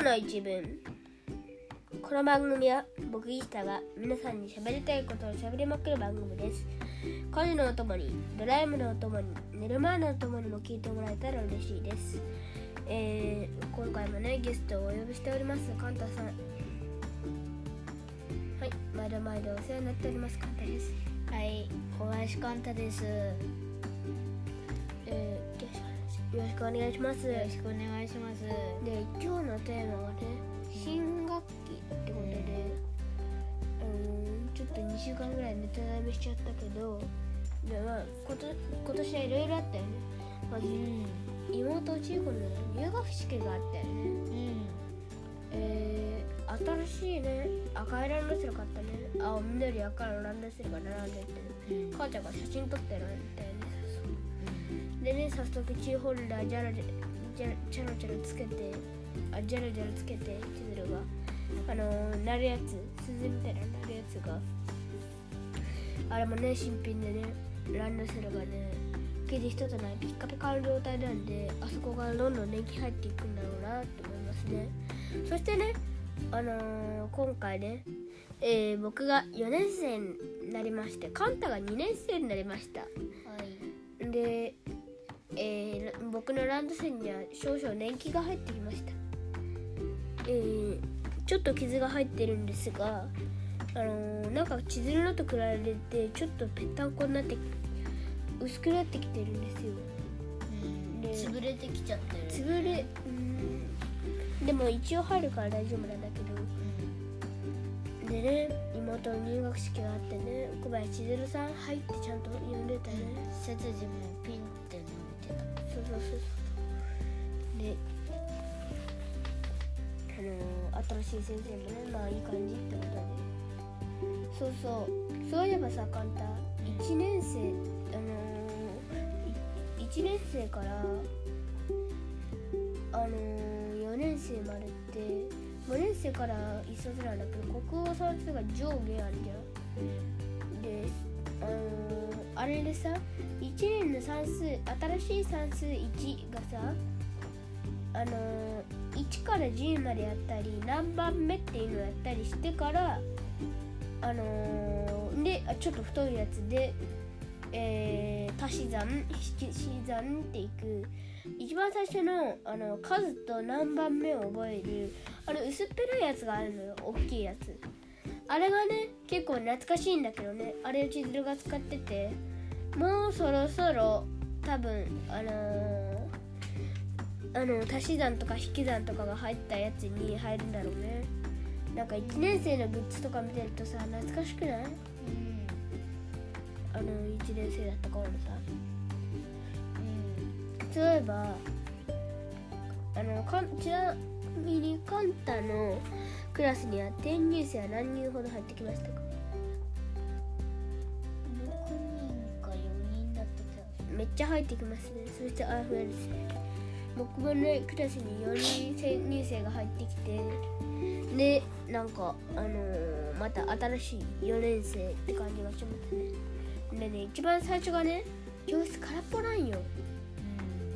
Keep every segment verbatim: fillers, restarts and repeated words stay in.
今日の一文。この番組は僕ギタが皆さんに喋りたいことを喋りまくる番組です。家事のお供に、ドライブのお供に、寝る前のお供にも聞いてもらえたら嬉しいです。えー、今回もねゲストをお呼びしております。カンタさん、はい、毎度毎度お世話になっております。カンタです。はい、小林カンタです。えー、よろしくお願いします。よろしくお願いします。で、今日のテーマはね、新学期ってことで、うん、うーんちょっとにしゅうかんぐらいネタ並べしちゃったけど、で、まあ、こと今年はいろいろあったよね。まず、うん、妹千恵子の入学式があったよね。うん、えー、新しいね、赤いランドセル買ったね。青緑赤のランドセルが並んでて、うん、母ちゃんが写真撮ってるんだよね。うん、でね、早速キーホルダージャラジャラチャラチャラつけて、あ、ジャラジャラつけて、千鶴があのー、なるやつ、鈴みたいななるやつが、あれもね、新品でね、ランドセルがね、生地一つないピッカピカの状態なんで、あそこがどんどん年季入っていくんだろうなって思いますね。そしてね、あのー、今回ね、えー、僕がよねん生になりまして、カンタがにねん生になりました。はい、で、えー、僕のランドセルには少々年季が入ってきました。えー、ちょっと傷が入ってるんですが、あのー、なんか千鶴のと比べてちょっとぺったんこになって薄くなってきてるんですよ。うん、で潰れてきちゃってる、ね、潰れ、うん、でも一応入るから大丈夫なんだけど、うん、でね、妹の入学式があってね、小林千鶴さん入ってちゃんと呼んでたね。背筋もピンって伸びてた。そうそうそうそう。で、あのー、新しい先生もね、まあいい感じってことで、そうそう、そういえばさ、カンタいちねん生、あのー、いちねん生から、あのー、よねん生までってごねん生から一卒なんだけど、国語算数が上下あるじゃん。で、あのー、あれでさ、いちねんの算数、新しい算数いちがさ、あのー、いちからじゅうまでやったり、何番目っていうのをやったりしてから、あのー、で、ちょっと太いやつで、えー、足し算、引き算っていく、一番最初の、あの数と何番目を覚える、あの薄っぺらいやつがあるのよ、大きいやつ。あれがね、結構懐かしいんだけどね、あれを千鶴が使ってて、もうそろそろ多分、あのー、あの足し算とか引き算とかが入ったやつに入るんだろうね。なんかいちねん生のグッズとか見てるとさ、懐かしくない？あのいちねん生だった頃のさ、うん、例えばあのかちなみにカンタのクラスには転入生は何人ほど入ってきましたか？ろくにんかよにんだったけど、めっちゃ入ってきますね。そしてあふれるですね。僕もね、クラスによにん転入生が入ってきて、で、なんかあのー、また新しいよねん生って感じがしますね。でね、一番最初がね、教室空っぽなんよ。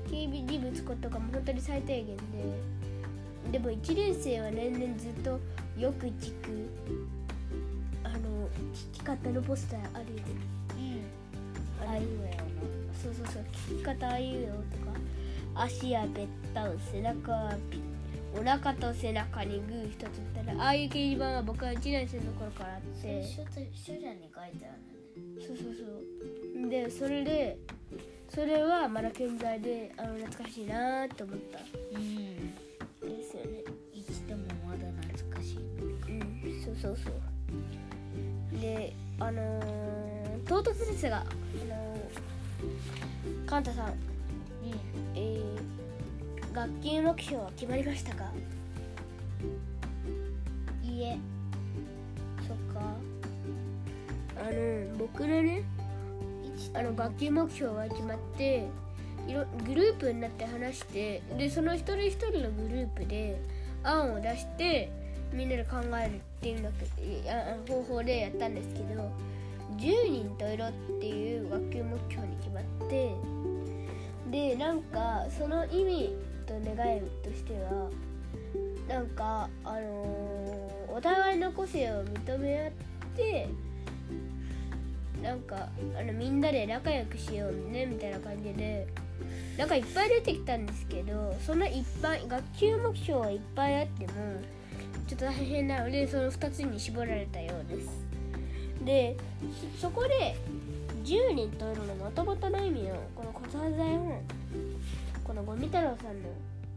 警備事務とかも本当に最低限で、でもいちねん生は年々ずっとよく聞く、あの聞き方のポスターあるよね。うん、あいうえお、そうそうそう、聞き方あいうえおとか、足やべったん、背中はお腹と背中にグー一つみたいな、ああいう掲示板は僕はいちねん生の頃からあって、書じゃんに書いてあるね。そうそうそう。で、それで、それはまだ健在で、あの懐かしいなーって思った。うん。ですよね。いつでもまだ懐かしい。うん。そうそうそう。で、あのー、唐突ですが、あのー、カンタさん、うん、えー、学級目標は決まりましたか？いいえ。そっか。あの僕のね、あの学級目標が決まって、いろグループになって話して、でその一人一人のグループで案を出して、みんなで考えるっていうの方法でやったんですけど、じゅうにんといろっていう学級目標に決まって、でなんかその意味と願いとしては、なんかあのー、お互いの個性を認め合ってなんかあのみんなで仲良くしようねみたいな感じでなんかいっぱい出てきたんですけど、そのいっぱい学級目標はいっぱいあってもちょっと大変なのでそのふたつに絞られたようです。で、そこでじゅうにんというのの元々の意味をこのことわざ絵本、この五味太郎さんの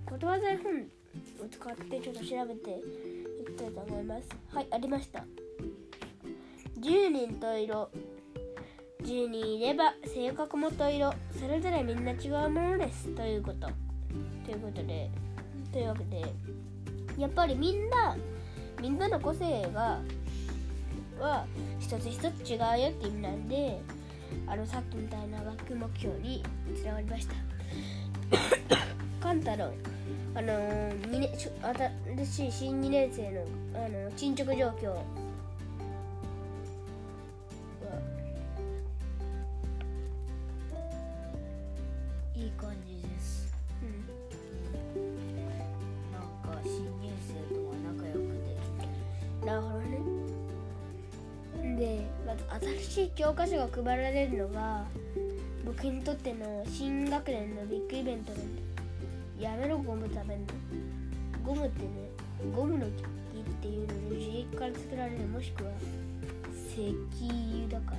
ことわざ絵本を使ってちょっと調べていきたいと思います。はい、ありました。じゅうにんと色、じゅうにんいれば性格もと色、それぞれみんな違うものですということということでというわけでやっぱりみんなみんなの個性がは一つ一つ違うよって意味なんで、あのさっきみたいな学級目標につながりました。カンタロウ、あのー、にねん新しい新にねん生の、あのー、進捗状況、いい感じです、うん、なんか新入生とは仲良くできて、なるほどね。で、まず新しい教科書が配られるのが僕にとっての新学年のビッグイベントなんで、やめろゴム食べんの。ゴムってね、ゴムの木っていうので樹液から作られる、もしくは石油だから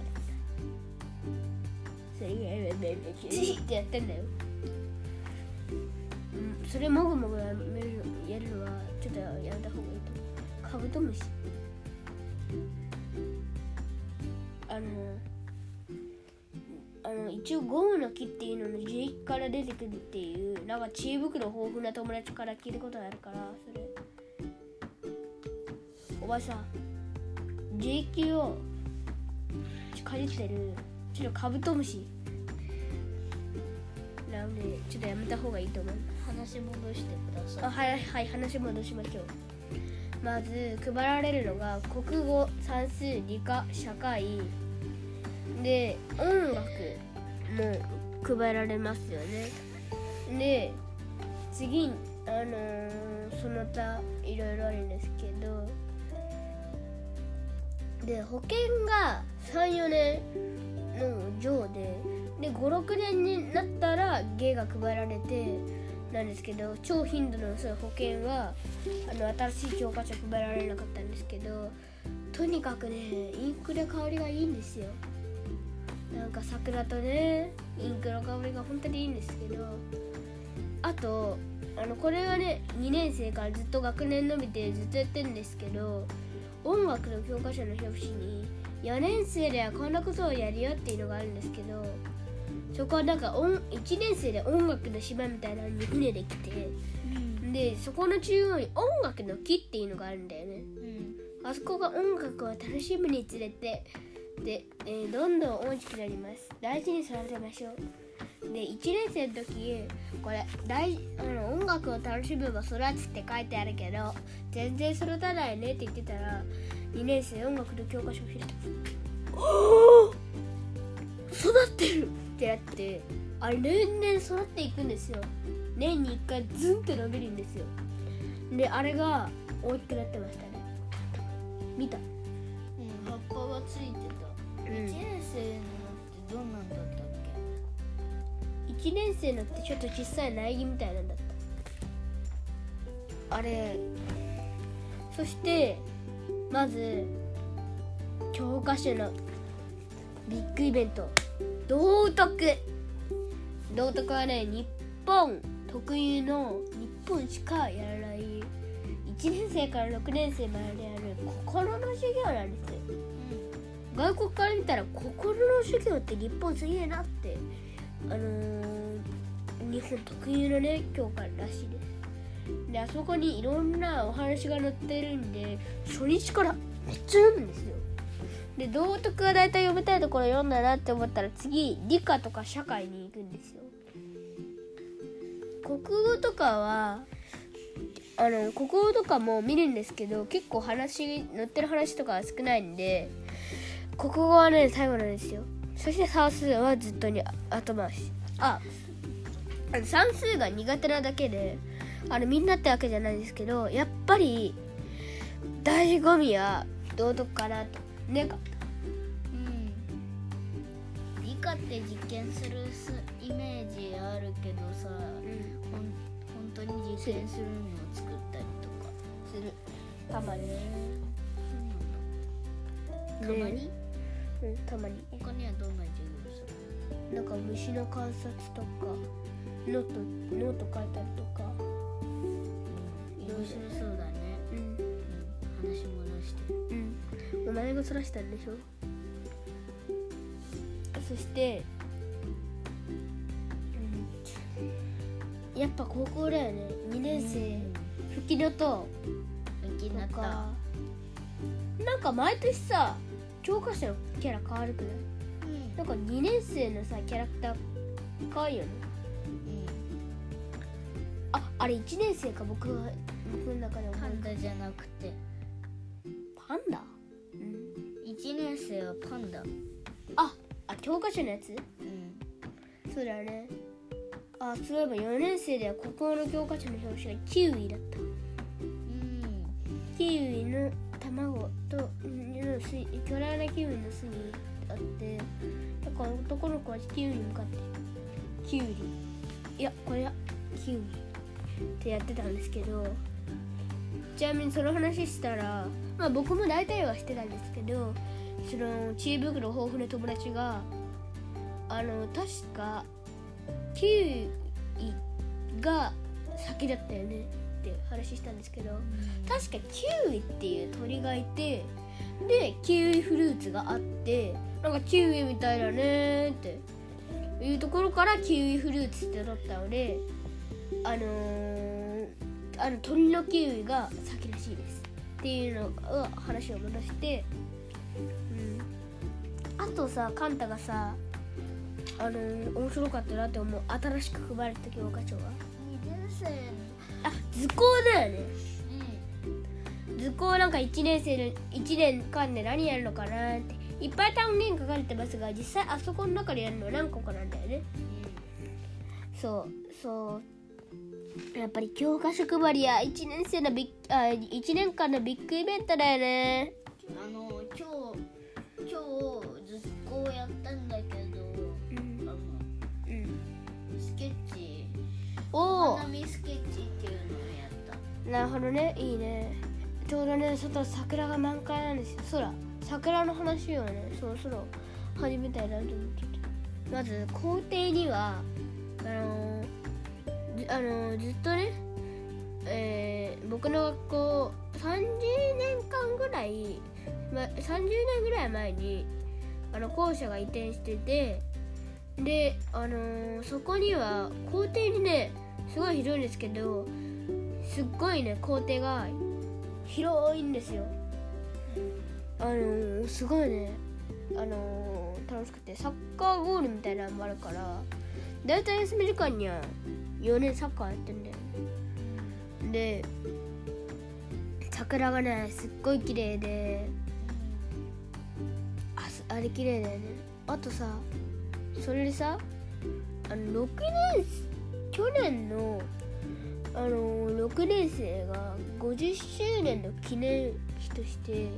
それがやめるってやってんだよ。それもぐもぐやるのはちょっとやめた方がいいと。カブトムシ、あのあの一応ゴムの木っていうのの樹液から出てくるっていうなんか知恵袋豊富な友達から聞いたことがあるから、それおばさん樹液をかじってるちょっとカブトムシなのでちょっとやめた方がいいと思う。話戻してください。あ、はいはい、話戻しましょう。まず配られるのが国語、算数、理科、社会で、音楽も配られますよね。で、次、あのー、その他いろいろあるんですけど、で、保険がさん、よねんの上で、で、ご、ろくねんになったら芸が配られてなんですけど、超頻度の薄い保険はあの新しい教科書配られなかったんですけど、とにかくね、インクで香りがいいんですよ。なんか桜とね、インクの香りが本当にいいんですけど、あとあのこれがね、にねん生からずっと学年伸びてずっとやってるんですけど、音楽の教科書の表紙によねん生ではこんなことをやるよっていうのがあるんですけど、そこはなんかいちねん生で音楽の島みたいなのに船で来て、うん、で、そこの中央に音楽の木っていうのがあるんだよね、うん、あそこが音楽を楽しむにつれてで、えー、どんどん大きくなります。大事に育てましょう。で、いちねん生の時これ大あの音楽を楽しむも育つって書いてあるけど全然育たないねって言ってたら、にねん生音楽の教科書を開いた、おー育ってるってなって、あれ年々育っていくんですよ。年にいっかいズンと伸びるんですよ。で、あれが大きくなってましたね。見た、うん、葉っぱがついてた、うん、いちねん生のってどんなんだったっけ。いちねん生のってちょっと小さい苗木みたいなんだった、あれ。そしてまず教科書のビッグイベント、道徳。道徳はね、日本特有の日本しかやらないいちねん生からろくねん生までやる心の授業なんです、うん、外国から見たら心の授業って日本すげえなって、あのー、日本特有のね教科らしいです。で、あそこにいろんなお話が載ってるんで初日からめっちゃ読むんですよ。で、道徳はだいたい読みたいところ読んだなって思ったら次理科とか社会に行くんですよ。国語とかはあの国語とかも見るんですけど結構話載ってる話とかは少ないんで国語はね最後なんですよ。そして算数はずっとに後回し。あ、算数が苦手なだけであのみんなってわけじゃないですけど、やっぱり醍醐味は道徳かなと。ねか、うん、理科って実験するイメージあるけどさ、うん、ほん本当に実験するのを作ったりとかする。たまに、うん、たまに、うん、たまに。他にはどんな授業する？なんか虫の観察とかノートノート書いたりとか。面白そうだね。うん。話も出してる。お前がそらしたんでしょ。そして、うん、やっぱ高校だよね。にねん生吹きのと吹きのとなんか毎年さ教科書のキャラ変わるくない、うん、なんかにねん生のさキャラクター可愛いよね、うん、あ、あれいちねん生か僕は僕の中でパンダじゃなくてパンダいちねん生はパンダ。あ、あ、教科書のやつ？うん。そうだね。あ、そういえばよねん生では国語の教科書の表紙がキウイだった。うん。キウイの卵と、うん、巨大なキウイの巣にあって、だから男の子はキウイに向かって、キウイ、いや、これはキウイってやってたんですけど、ちなみにその話したら、まあ僕も大体はしてたんですけど、その知恵袋豊富な友達が、あの確かキウイが先だったよねって話したんですけど、確かキウイっていう鳥がいて、でキウイフルーツがあって、なんかキウイみたいだねっていうところからキウイフルーツってなったので、あのーあの鳥のキウイが先らしいですっていうのを話を戻して、うん、あとさカンタがさあの面白かったなって思う新しく配られた教科書がにねん生のあ図工だよね、うん、図工なんかいちねん生のいちねんかんで何やるのかなっていっぱい単元書かれてますが、実際あそこの中でやるのは何個かなんだよね、うん、そうそうやっぱり教科書配りやいちねん生のビッあいちねんかんのビッグイベントだよね。あの今日今日図工やったんだけど、うん、あの、うん、スケッチお花見スケッチっていうのをやった。なるほどね、いいね。ちょうどね外桜が満開なんですよ。そら桜の話をねそろそろ始めたいなと思ってて。まず校庭にはあのー。あのずっとね、えー、僕の学校さんじゅうねんかんぐらい、ま、さんじゅうねんぐらい前にあの校舎が移転してて、で、あのー、そこには校庭にねすごい広いんですけど、すっごいね校庭が広いんですよ。あのー、すごいね、あのー、楽しくてサッカーゴールみたいなのもあるから、だいたい休み時間にはよねんサッカーやってんだよね。で桜がねすっごい綺麗で、あ、あれ綺麗だよね。あとさそれでさあのろくねん去年のあのろくねん生がごじゅっしゅうねんの記念日として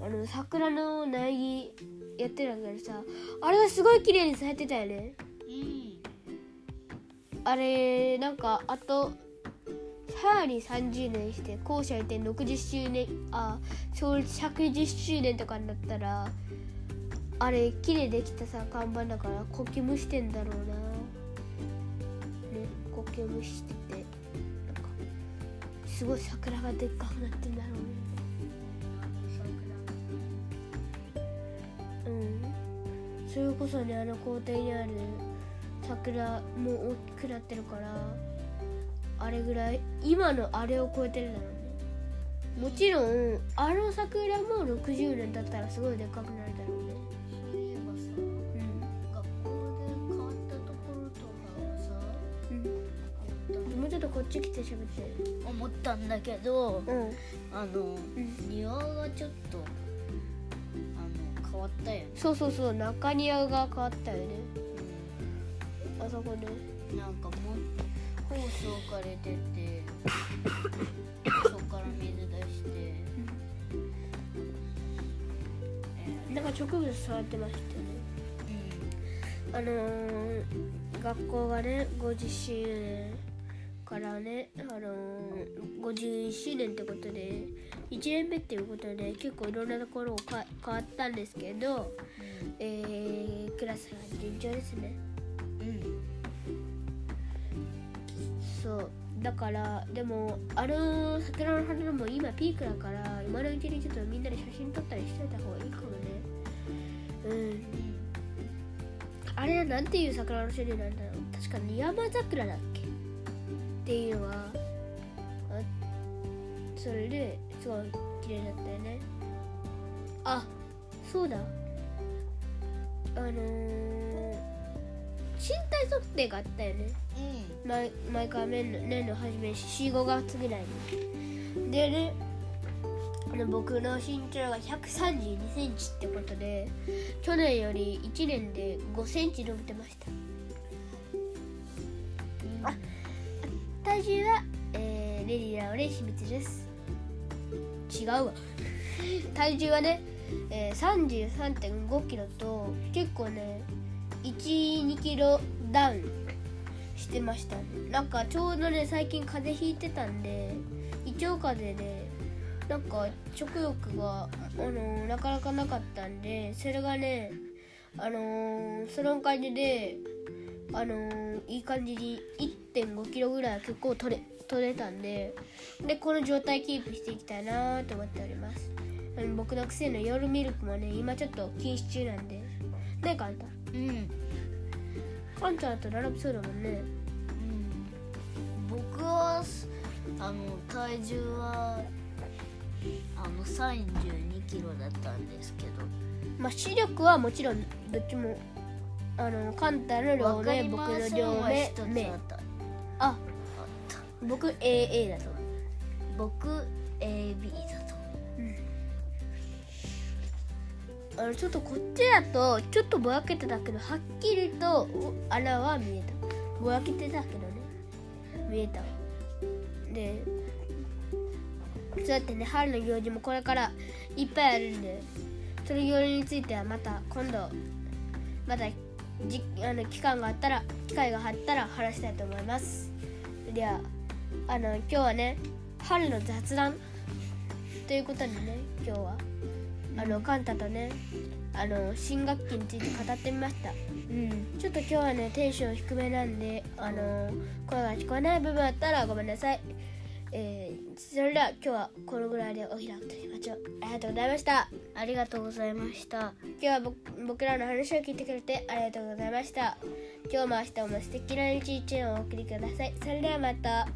あの桜の苗木やってたけどさ、あれはすごい綺麗に咲いてたよね。あれなんかあとさらにさんじゅうねんして校舎移転ろくじゅっしゅうねんあ創立ひゃくじゅっしゅうねんとかになったら、あれ木でできたさ看板だから呼吸もしてんだろうなね、呼吸もしててなんかすごい桜がでっかくなってんだろうね。うん、それこそねあの校庭にある桜もう大きくなってるから、あれぐらい今のあれを超えてるんだろうね。もちろんあの桜もろくじゅうねん経ったらすごいでっかくなるだろうね。そういえばさ、うん、学校で変わったところとかはさ、うん、もうちょっとこっち来て喋って思ったんだけど、うん、あの、うん、庭がちょっとあの変わったよね。そうそうそう、中庭が変わったよね。あそこでなんかもコース置かれててそこから水出して、えー、だから植物触ってましたね、うん、あのー、学校がねごじゅっしゅうねんからね、あのー、ごじゅういっしゅうねんってことでいちねんめっていうことで結構いろんなところをか変わったんですけど、うん、えー、クラスが順調ですね。そうだからでもあの桜の花も今ピークだから今のうちにちょっとみんなで写真撮ったりしておいた方がいいかもね。うん。あれはなんていう桜の種類なんだろう。確かに山桜だっけっていうのはあそれですごい綺麗だったよね。あそうだあのー、身体測定があったよね。うん。毎, 毎回年 の, 年の初めよん、ごがつぐらいにでね、あの僕の身長がひゃくさんじゅうにセンチってことで去年よりいちねんでごセンチ伸びてました、うん、あ体重は、えー、レリラオレ秘密です。違うわ体重はね、えー、さんじゅうさんてんごキロと結構ねいち、にキロダウンしてましたね。なんかちょうどね最近風邪ひいてたんで胃腸風邪でなんか食欲が、あのー、なかなかなかったんでそれがね、あのー、そのおかげで、あのー、いい感じに いってんごキロぐらいは結構取れ、取れたんででこの状態キープしていきたいなと思っております。僕の癖の夜ミルクもね今ちょっと禁止中なんでねえかあんたうんカンちゃんと並びそうだもんね、うん、僕はあの体重はあのさんじゅうにキロだったんですけど、まあ、視力はもちろんどっちもあのカンタの両目僕の両目目あっ僕 エーエー だと僕 エービー だと、うん、あのちょっとこっちだとちょっとぼやけてたけどはっきりと穴は見えた。ぼやけてたけどね見えた。でそうやってね春の行事もこれからいっぱいあるんでその行事についてはまた今度またじあの期間があったら機会があったら話したいと思います。ではあの今日はね春の雑談ということでね今日はあのカンタとねあの新学期について語ってみました、うん、ちょっと今日はねテンション低めなんであの声が聞こえない部分あったらごめんなさい、えー、それでは今日はこのぐらいでお開きとしましょう。ありがとうございました。ありがとうございました。今日は僕らの話を聞いてくれてありがとうございました。今日も明日も素敵な一日をお送りください。それではまた。